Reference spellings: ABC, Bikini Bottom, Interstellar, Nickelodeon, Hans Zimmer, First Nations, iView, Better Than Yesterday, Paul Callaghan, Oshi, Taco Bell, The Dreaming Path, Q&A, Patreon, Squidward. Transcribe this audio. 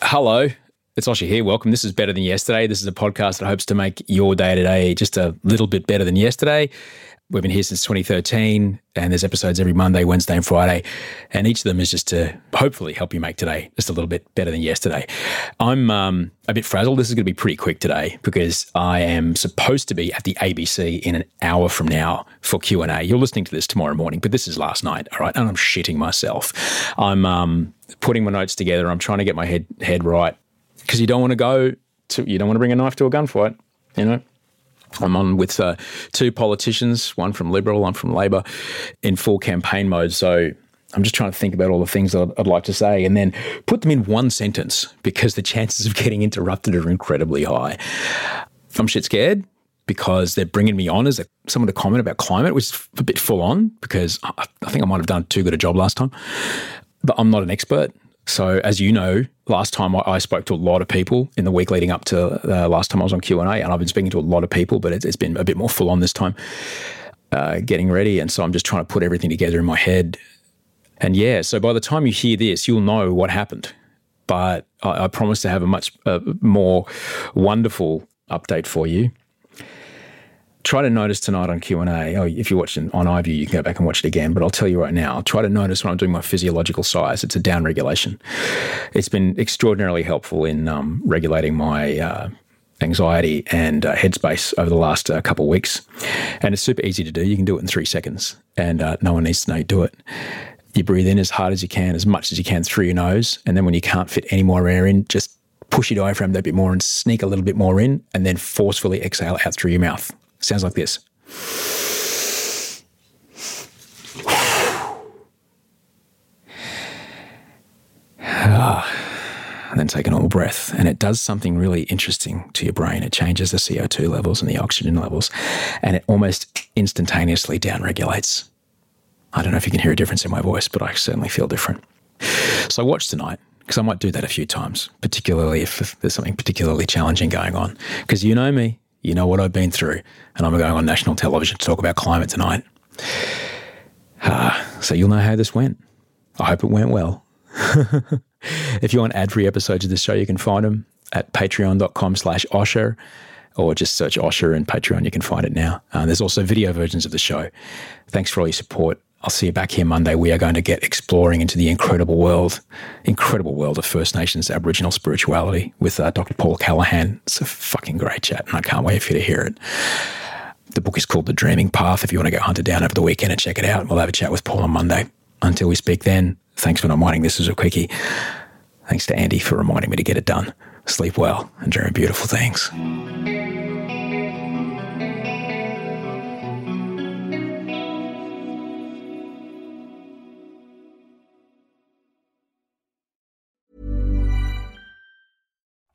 Hello, it's Oshi here. Welcome. This is Better Than Yesterday. This is a podcast that hopes to make your day-to-day just a little bit better than yesterday. We've been here since 2013, and there's episodes every Monday, Wednesday and Friday, and each of them is just to hopefully help you make today just a little bit better than yesterday. I'm a bit frazzled. This is going to be pretty quick today because I am supposed to be at the ABC in an hour from now for Q&A. You're listening to this tomorrow morning, but this is last night, all right? And I'm shitting myself. I'm putting my notes together. I'm trying to get my head right because you don't want to bring a knife to a gunfight, you know? I'm on with two politicians, one from Liberal, one from Labor, in full campaign mode. So I'm just trying to think about all the things that I'd like to say and then put them in one sentence because the chances of getting interrupted are incredibly high. I'm shit scared because they're bringing me on as someone to comment about climate, which is a bit full on because I think I might have done too good a job last time. But I'm not an expert. So as you know, last time I spoke to a lot of people in the week leading up to last time I was on Q&A, and I've been speaking to a lot of people, but it's been a bit more full on this time getting ready. And so I'm just trying to put everything together in my head. And yeah, so by the time you hear this, you'll know what happened. But I promise to have a much more wonderful update for you. Try to notice tonight on Q&A, if you're watching on iView, you can go back and watch it again, but I'll tell you right now, try to notice when I'm doing my physiological size, it's a down regulation. It's been extraordinarily helpful in regulating my anxiety and headspace over the last couple of weeks. And it's super easy to do. You can do it in 3 seconds and no one needs to know you do it. You breathe in as hard as you can, as much as you can through your nose. And then when you can't fit any more air in, just push your diaphragm that bit more and sneak a little bit more in and then forcefully exhale out through your mouth. Sounds like this. And then take a normal breath. And it does something really interesting to your brain. It changes the CO2 levels and the oxygen levels. And it almost instantaneously downregulates. I don't know if you can hear a difference in my voice, but I certainly feel different. So watch tonight, because I might do that a few times, particularly if there's something particularly challenging going on. Because you know me. You know what I've been through, and I'm going on national television to talk about climate tonight. So you'll know how this went. I hope it went well. If you want ad-free episodes of this show, you can find them at patreon.com/Osher, or just search Osher in Patreon. You can find it now. There's also video versions of the show. Thanks for all your support. I'll see you back here Monday. We are going to get exploring into the incredible world of First Nations Aboriginal spirituality with Dr. Paul Callaghan. It's a fucking great chat, and I can't wait for you to hear it. The book is called The Dreaming Path. If you want to go hunt it down over the weekend and check it out, we'll have a chat with Paul on Monday. Until we speak then, thanks for not minding. This is a quickie. Thanks to Andy for reminding me to get it done. Sleep well and dream beautiful things.